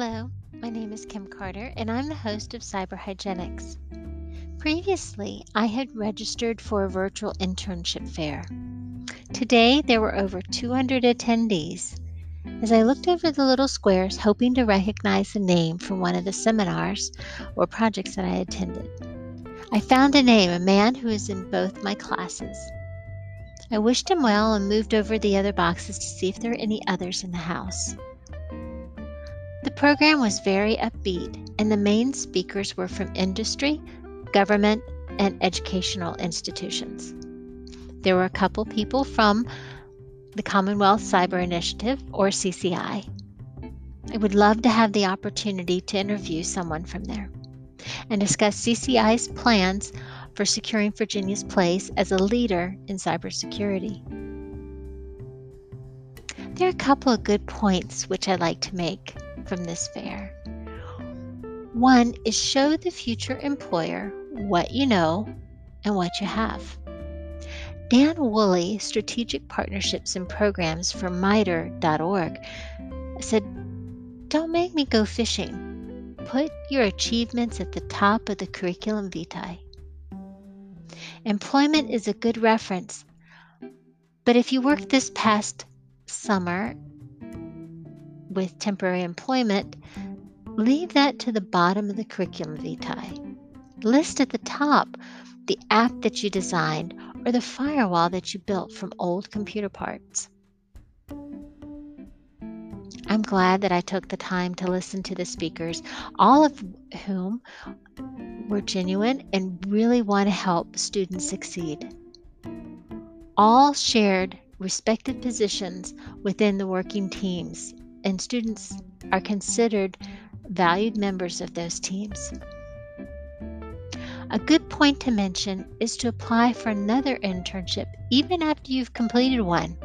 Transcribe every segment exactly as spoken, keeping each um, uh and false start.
Hello, my name is Kim Carter, and I'm the host of Cyber Hygienics. Previously, I had registered for a virtual internship fair. Today, there were over two hundred attendees. As I looked over the little squares, hoping to recognize a name from one of the seminars or projects that I attended, I found a name, a man who is in both my classes. I wished him well and moved over the other boxes to see if there were any others in the house. The program was very upbeat, and the main speakers were from industry, government, and educational institutions. There were a couple people from the Commonwealth Cyber Initiative, or C C I. I would love to have the opportunity to interview someone from there and discuss C C I's plans for securing Virginia's place as a leader in cybersecurity. There are a couple of good points which I'd like to make from this fair. One is show the future employer what you know and what you have. Dan Woolley, Strategic Partnerships and Programs for MITRE dot org, said, "Don't make me go fishing. Put your achievements at the top of the curriculum vitae." Employment is a good reference, but if you worked this past summer with temporary employment, leave that to the bottom of the curriculum vitae. List at the top the app that you designed or the firewall that you built from old computer parts. I'm glad that I took the time to listen to the speakers, all of whom were genuine and really want to help students succeed. All shared respected positions within the working teams, and students are considered valued members of those teams. A good point to mention is to apply for another internship even after you've completed one.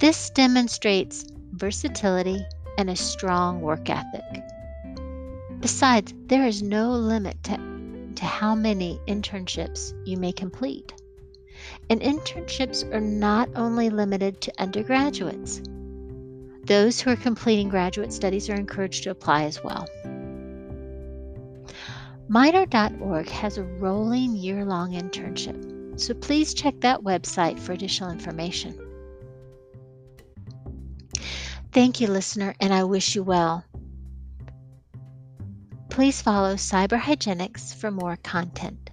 This demonstrates versatility and a strong work ethic. Besides, there is no limit to, to how many internships you may complete. And internships are not only limited to undergraduates. Those who are completing graduate studies are encouraged to apply as well. MITRE dot org has a rolling year-long internship, so please check that website for additional information. Thank you, listener, and I wish you well. Please follow Cyber Hygienics for more content.